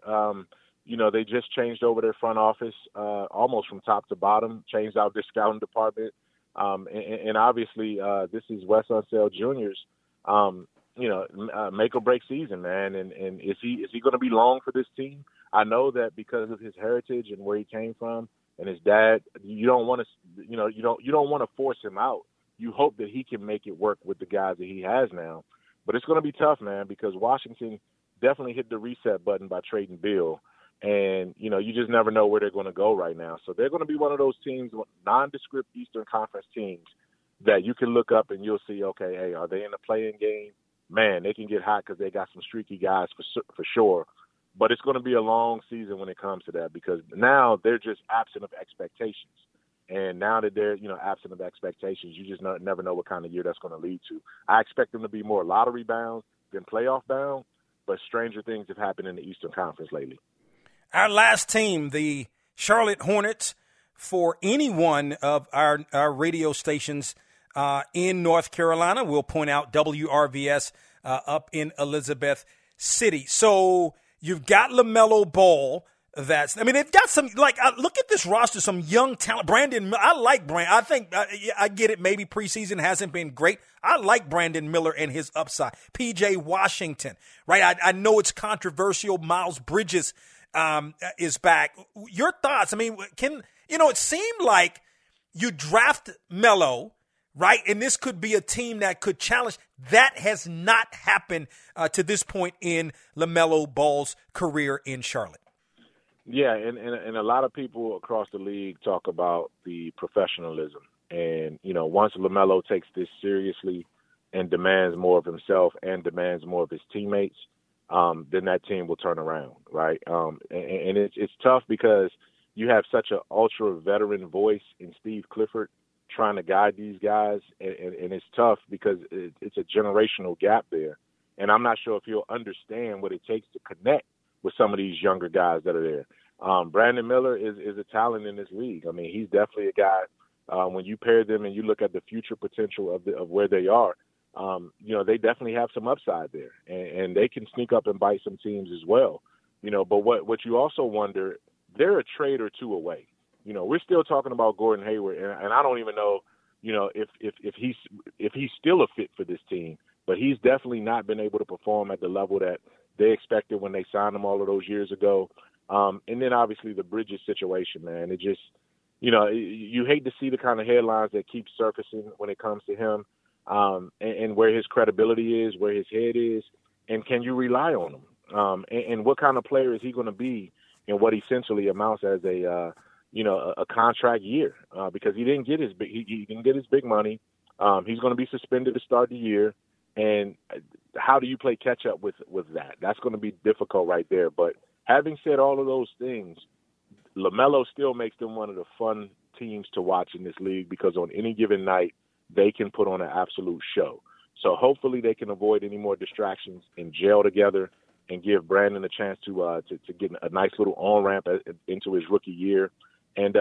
You know, they just changed over their front office almost from top to bottom, changed out their scouting department. And obviously, this is Wes Unseld Jr.'s, you know, make or break season, man. And is he going to be long for this team? I know that because of his heritage and where he came from and his dad, you don't want to force him out. You hope that he can make it work with the guys that he has now. But it's going to be tough, man, because Washington definitely hit the reset button by trading Bill. And, you know, you just never know where they're going to go right now. So they're going to be one of those teams, nondescript Eastern Conference teams, that you can look up and you'll see, okay, hey, are they in the play-in game? Man, they can get hot because they got some streaky guys for sure. But it's going to be a long season when it comes to that, because now they're just absent of expectations. And now that they're, you know, absent of expectations, you just never know what kind of year that's going to lead to. I expect them to be more lottery bound than playoff bound, but stranger things have happened in the Eastern Conference lately. Our last team, the Charlotte Hornets, for any one of our radio stations in North Carolina. We'll point out WRVS up in Elizabeth City. So you've got LaMelo Ball. They've got some, like, look at this roster, some young talent. Brandon, I think, I get it, maybe preseason hasn't been great. I like Brandon Miller and his upside. P.J. Washington, right? I know it's controversial. Miles Bridges is back. Your thoughts? I mean, it seemed like you draft Melo, right? And this could be a team that could challenge. That has not happened to this point in LaMelo Ball's career in Charlotte. Yeah, and a lot of people across the league talk about the professionalism. And, you know, once LaMelo takes this seriously and demands more of himself and demands more of his teammates, then that team will turn around, right? And it's tough because you have such an ultra-veteran voice in Steve Clifford trying to guide these guys, and it's tough because it's a generational gap there. And I'm not sure if he'll understand what it takes to connect with some of these younger guys that are there. Brandon Miller is a talent in this league. I mean, he's definitely a guy, when you pair them and you look at the future potential of where they are, you know, they definitely have some upside there, and they can sneak up and bite some teams as well. You know, but what you also wonder, they're a trade or two away. You know, we're still talking about Gordon Hayward, and I don't even know, you know, if he's still a fit for this team. But he's definitely not been able to perform at the level that they expected when they signed him all of those years ago. And then obviously the Bridges situation, man. It just, you know, you hate to see the kind of headlines that keep surfacing when it comes to him, and where his credibility is, where his head is, and can you rely on him? And what kind of player is he going to be in what essentially amounts as a contract year, because he didn't get his big money. He's going to be suspended to start the year. And how do you play catch up with that? That's going to be difficult right there. But having said all of those things, LaMelo still makes them one of the fun teams to watch in this league, because on any given night, they can put on an absolute show. So hopefully they can avoid any more distractions and gel together and give Brandon a chance to get a nice little on-ramp into his rookie year and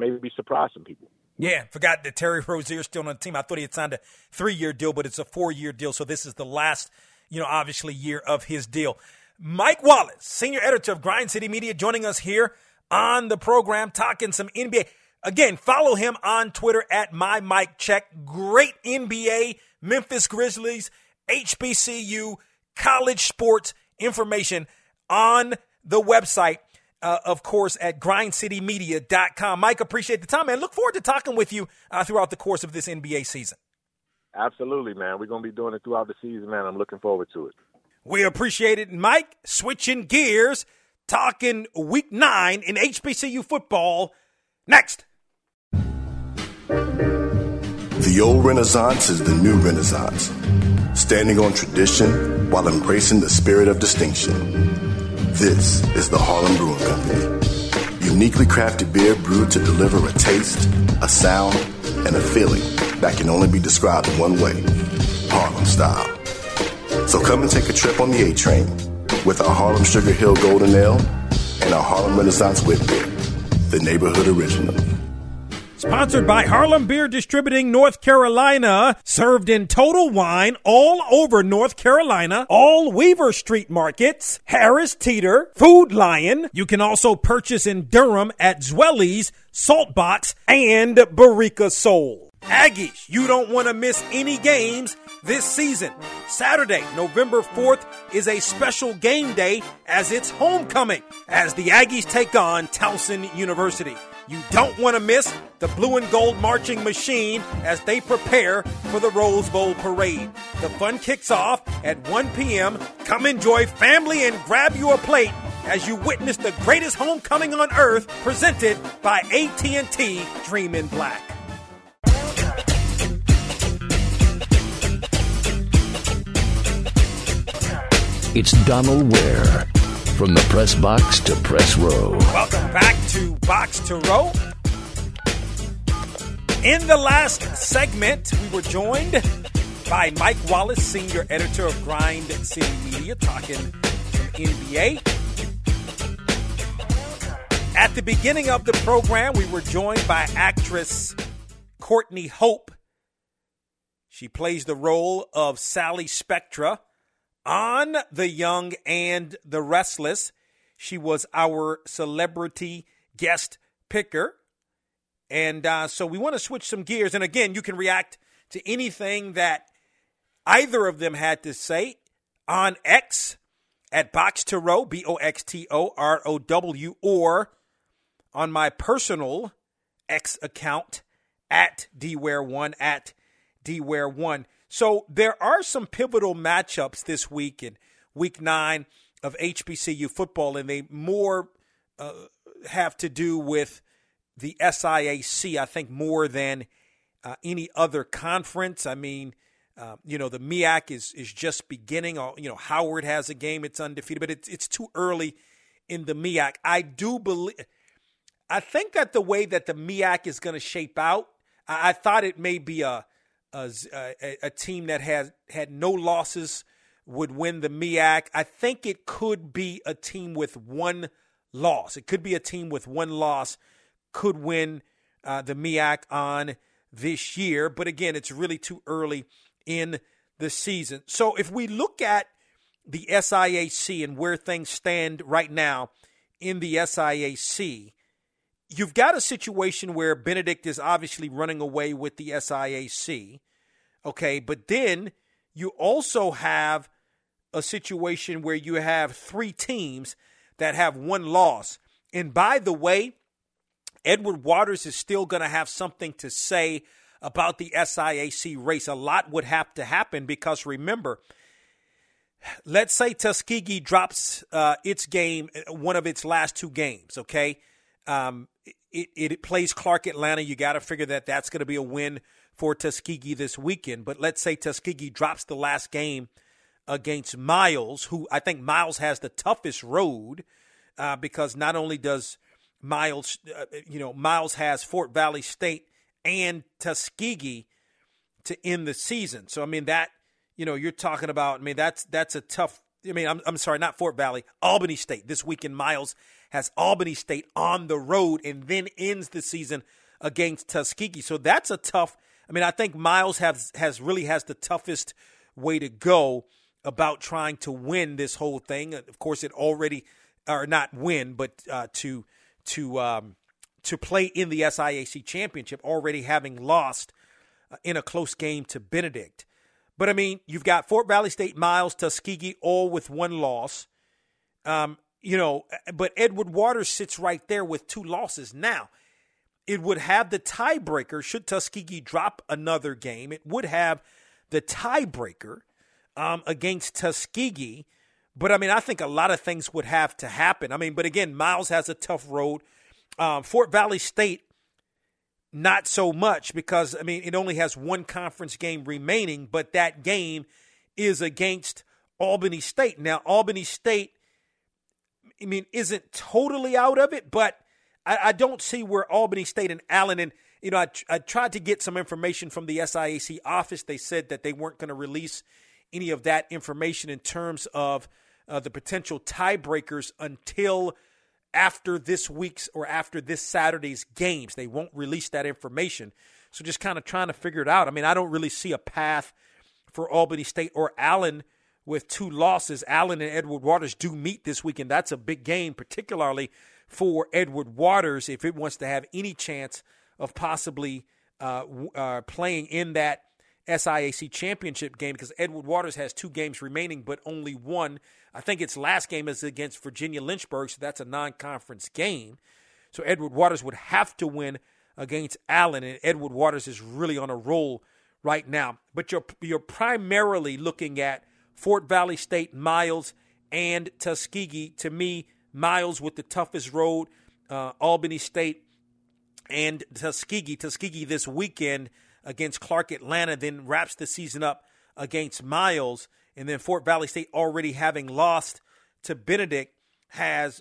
maybe surprise some people. Yeah, forgot that Terry Rozier's still on the team. I thought he had signed a 3-year deal, but it's a 4-year deal. So this is the last, you know, obviously year of his deal. Mike Wallace, senior editor of Grind City Media, joining us here on the program, talking some NBA. Again, follow him on Twitter at MyMikeCheck. Great NBA, Memphis Grizzlies, HBCU, college sports information on the website. Of course, at grindcitymedia.com. Mike, appreciate the time, man. Look forward to talking with you throughout the course of this NBA season. Absolutely, man. We're going to be doing it throughout the season, man. I'm looking forward to it. We appreciate it. Mike, switching gears, talking week 9 in HBCU football. Next. The old renaissance is the new renaissance. Standing on tradition while embracing the spirit of distinction. This is the Harlem Brewing Company. Uniquely crafted beer brewed to deliver a taste, a sound, and a feeling that can only be described in one way, Harlem style. So come and take a trip on the A-Train with our Harlem Sugar Hill Golden Ale and our Harlem Renaissance Whip Beer, the neighborhood original. Sponsored by Harlem Beer Distributing North Carolina. Served in Total Wine all over North Carolina. All Weaver Street markets. Harris Teeter. Food Lion. You can also purchase in Durham at Zwelly's, Saltbox, and Barica Soul. Aggies, you don't want to miss any games this season. Saturday, November 4th, is a special game day as it's homecoming as the Aggies take on Towson University. You don't want to miss the Blue and Gold Marching Machine as they prepare for the Rose Bowl Parade. The fun kicks off at 1 p.m. Come enjoy family and grab you a plate as you witness the greatest homecoming on earth, presented by AT&T Dream in Black. It's Donal Ware. From the press box to press row. Welcome back to Box to Row. In the last segment, we were joined by Mike Wallace, senior editor of Grind City Media, talking some NBA. At the beginning of the program, we were joined by actress Courtney Hope. She plays the role of Sally Spectra on The Young and the Restless. She was our celebrity guest picker. And so we want to switch some gears. And again, you can react to anything that either of them had to say on X at Box to Row, BOXTOROW, or on my personal X account at DWare1, at DWare1. So there are some pivotal matchups this week in week 9 of HBCU football, and they more have to do with the SIAC, I think, more than any other conference. I mean, you know, the MEAC is just beginning. You know, Howard has a game. It's undefeated, but it's too early in the MEAC. I think that the way that the MEAC is going to shape out, I thought it may be a team that has had no losses would win the MEAC. I think it could be a team with one loss. It could be a team with one loss could win the MEAC on this year. But again, it's really too early in this season. So if we look at the SIAC and where things stand right now in the SIAC, you've got a situation where Benedict is obviously running away with the SIAC, okay? But then you also have a situation where you have three teams that have one loss. And by the way, Edward Waters is still going to have something to say about the SIAC race. A lot would have to happen because, remember, let's say Tuskegee drops its game, one of its last two games, okay? It plays Clark Atlanta. You got to figure that that's going to be a win for Tuskegee this weekend. But let's say Tuskegee drops the last game against Miles, who I think Miles has the toughest road because not only does Miles, Miles has Fort Valley State and Tuskegee to end the season. So, I mean, that, you're talking about, that's a tough, I'm sorry, not Fort Valley, Albany State. This weekend, Miles has Albany State on the road and then ends the season against Tuskegee. So that's a tough, I think Miles has the toughest way to go about trying to win this whole thing. Of course, it already, or not win, but to play in the SIAC championship, already having lost in a close game to Benedict. But, you've got Fort Valley State, Miles, Tuskegee, all with one loss. But Edward Waters sits right there with two losses. Now, it would have the tiebreaker, should Tuskegee drop another game, it would have the tiebreaker against Tuskegee. But, I think a lot of things would have to happen. But again, Miles has a tough road. Fort Valley State, not so much because, it only has one conference game remaining, but that game is against Albany State. Now, Albany State, isn't totally out of it, but I don't see where Albany State and Allen, and, I tried to get some information from the SIAC office. They said that they weren't going to release any of that information in terms of the potential tiebreakers until after this week's or after this Saturday's games. They won't release that information. So just kind of trying to figure it out. I don't really see a path for Albany State or Allen with two losses. Allen and Edward Waters do meet this weekend. That's a big game, particularly for Edward Waters, if it wants to have any chance of possibly playing in that SIAC championship game, because Edward Waters has two games remaining, but only one. I think its last game is against Virginia Lynchburg, so that's a non-conference game. So Edward Waters would have to win against Allen, and Edward Waters is really on a roll right now. But you're primarily looking at Fort Valley State, Miles, and Tuskegee. To me, Miles with the toughest road, Albany State, and Tuskegee. Tuskegee this weekend against Clark Atlanta, then wraps the season up against Miles. And then Fort Valley State, already having lost to Benedict, has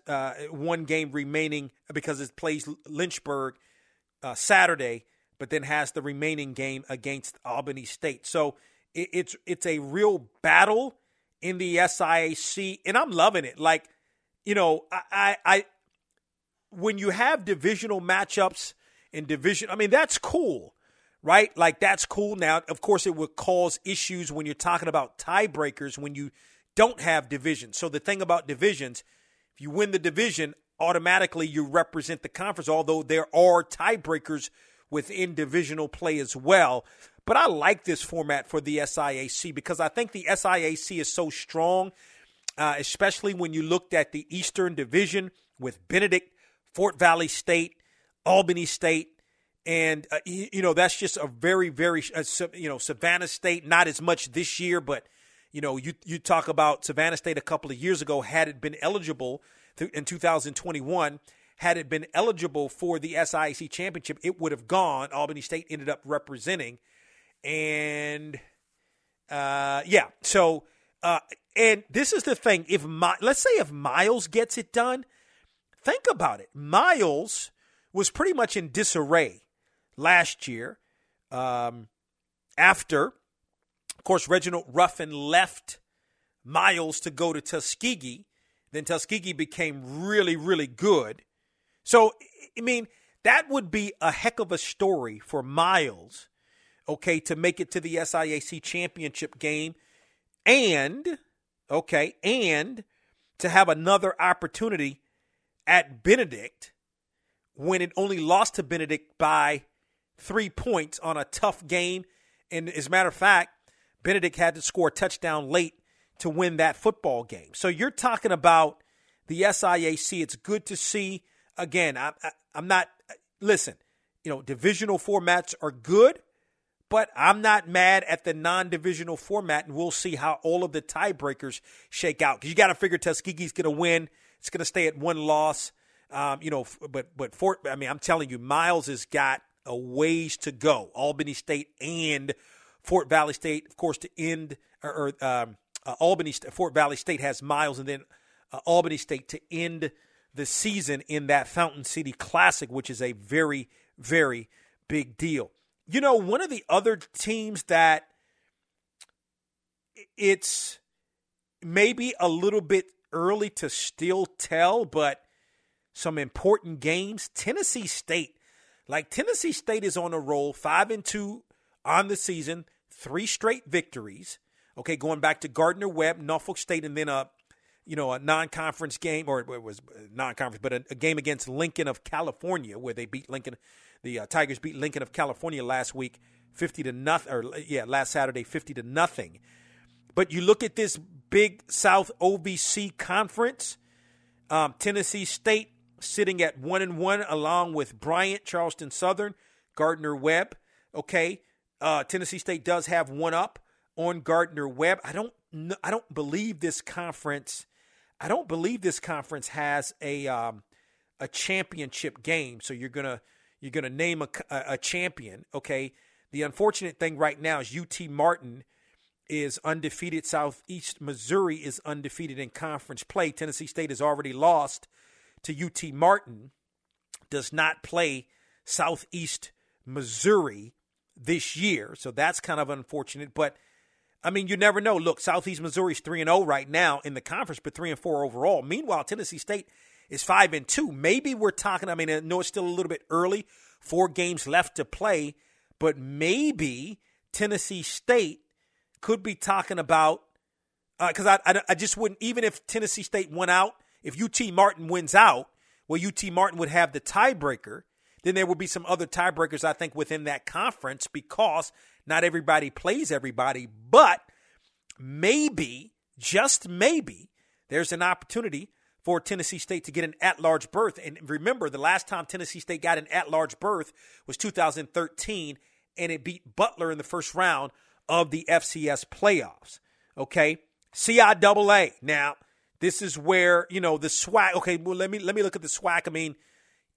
one game remaining because it plays Lynchburg Saturday, but then has the remaining game against Albany State. So it's a real battle in the SIAC, and I'm loving it. Like, I when you have divisional matchups in division, that's cool. Right? Like, that's cool. Now, of course, it would cause issues when you're talking about tiebreakers when you don't have divisions. So the thing about divisions, if you win the division, automatically you represent the conference, although there are tiebreakers within divisional play as well. But I like this format for the SIAC because I think the SIAC is so strong, especially when you looked at the Eastern Division with Benedict, Fort Valley State, Albany State, and, that's just a very, very, Savannah State, not as much this year, but, you talk about Savannah State a couple of years ago, had it been eligible in 2021, had it been eligible for the SIAC championship, it would have gone. Albany State ended up representing. And, and this is the thing. Let's say if Miles gets it done, think about it. Miles was pretty much in disarray last year, after, of course, Reginald Ruffin left Miles to go to Tuskegee. Then Tuskegee became really, really good. So, that would be a heck of a story for Miles okay, to make it to the SIAC championship game and to have another opportunity at Benedict when it only lost to Benedict by 3 points on a tough game. And as a matter of fact, Benedict had to score a touchdown late to win that football game. So you're talking about the SIAC. It's good to see. Again, I'm not – listen, you know, divisional formats are good, but I'm not mad at the non-divisional format, and we'll see how all of the tiebreakers shake out. Because you got to figure Tuskegee's going to win. It's going to stay at one loss. I'm telling you, Miles has got a ways to go. Albany State and Fort Valley State, of course, to end – Fort Valley State has Miles, and then Albany State to end the season in that Fountain City Classic, which is a very, very big deal. You know, one of the other teams that it's maybe a little bit early to still tell, but some important games, Tennessee State. Like, Tennessee State is on a roll, 5-2 on the season, 3 straight victories. Okay, going back to Gardner-Webb, Norfolk State, and then a non-conference game, or it was non-conference, but a game against Lincoln of California, where they beat Lincoln. The Tigers beat Lincoln of California last week, 50-0, last Saturday, 50-0. But you look at this Big South OVC conference, Tennessee State sitting at 1-1, along with Bryant, Charleston Southern, Gardner-Webb. Okay, Tennessee State does have one up on Gardner-Webb. I don't believe this conference has a championship game. So you're gonna name a champion. Okay. The unfortunate thing right now is UT Martin is undefeated. Southeast Missouri is undefeated in conference play. Tennessee State has already lost to UT Martin. Does not play Southeast Missouri this year, so that's kind of unfortunate. But I mean, you never know. Look, Southeast Missouri's 3-0 right now in the conference, but 3-4 overall. Meanwhile, Tennessee State is 5-2. Maybe we're talking, I mean, I know it's still a little bit early, 4 games left to play, but maybe Tennessee State could be talking about, because I just wouldn't, even if Tennessee State won out, if UT Martin wins out, well, UT Martin would have the tiebreaker. Then there will be some other tiebreakers, I think, within that conference, because not everybody plays everybody, but maybe, just maybe, there's an opportunity for Tennessee State to get an at-large berth. And remember, the last time Tennessee State got an at-large berth was 2013, and it beat Butler in the first round of the FCS playoffs. Okay, CIAA. Now, this is where, you know, the SWAC. Okay, well, let me look at the SWAC. I mean,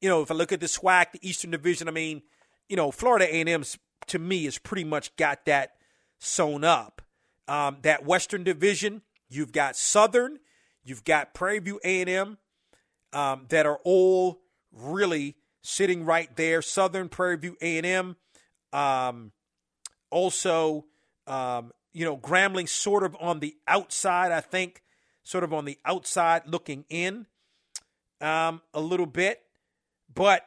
you know, if I look at the SWAC, the Eastern Division, I mean, you know, Florida A&M's, to me, has pretty much got that sewn up. That Western Division, you've got Southern, you've got Prairie View A&M, that are all really sitting right there. Southern, Prairie View A&M, Grambling sort of on the outside, I think, sort of on the outside looking in a little bit. But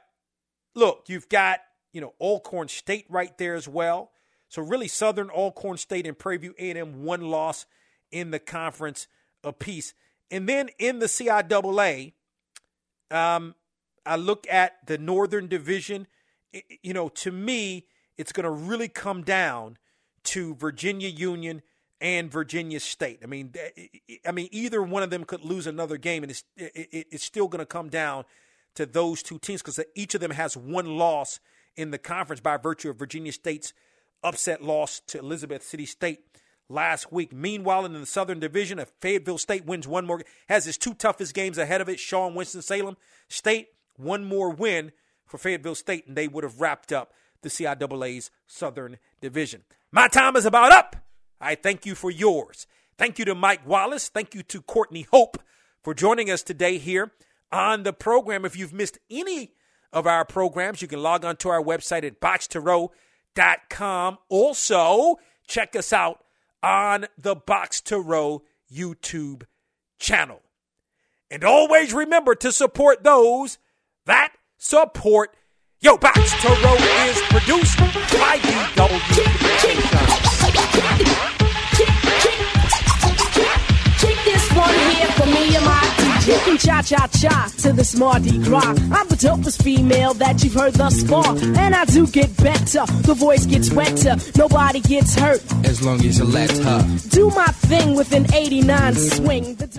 look, you've got, you know, Alcorn State right there as well. So really Southern, Alcorn State, and Prairie View A&M, 1 loss in the conference apiece. And then in the CIAA, I look at the Northern Division. You know, to me, it's going to really come down to Virginia Union and Virginia State. I mean, either one of them could lose another game, and it's still going to come down to those two teams, because each of them has 1 loss in the conference by virtue of Virginia State's upset loss to Elizabeth City State last week. Meanwhile, in the Southern Division, if Fayetteville State wins 1 more, has its 2 toughest games ahead of it, Shaw and Winston-Salem State, 1 more win for Fayetteville State, and they would have wrapped up the CIAA's Southern Division. My time is about up. I thank you for yours. Thank you to Mike Wallace. Thank you to Courtney Hope for joining us today here on the program. If you've missed any of our programs, you can log on to our website at BoxToRow.com. Also, check us out on the Box to Row YouTube channel. And always remember to support those that support Yo, Box to Row is produced by DW. Check this one here for me and my DJ. From cha-cha-cha to this Mardi Gras, I'm the dopest female that you've heard thus far. And I do get better, the voice gets wetter, nobody gets hurt, as long as you let her. Do my thing with an 89 swing.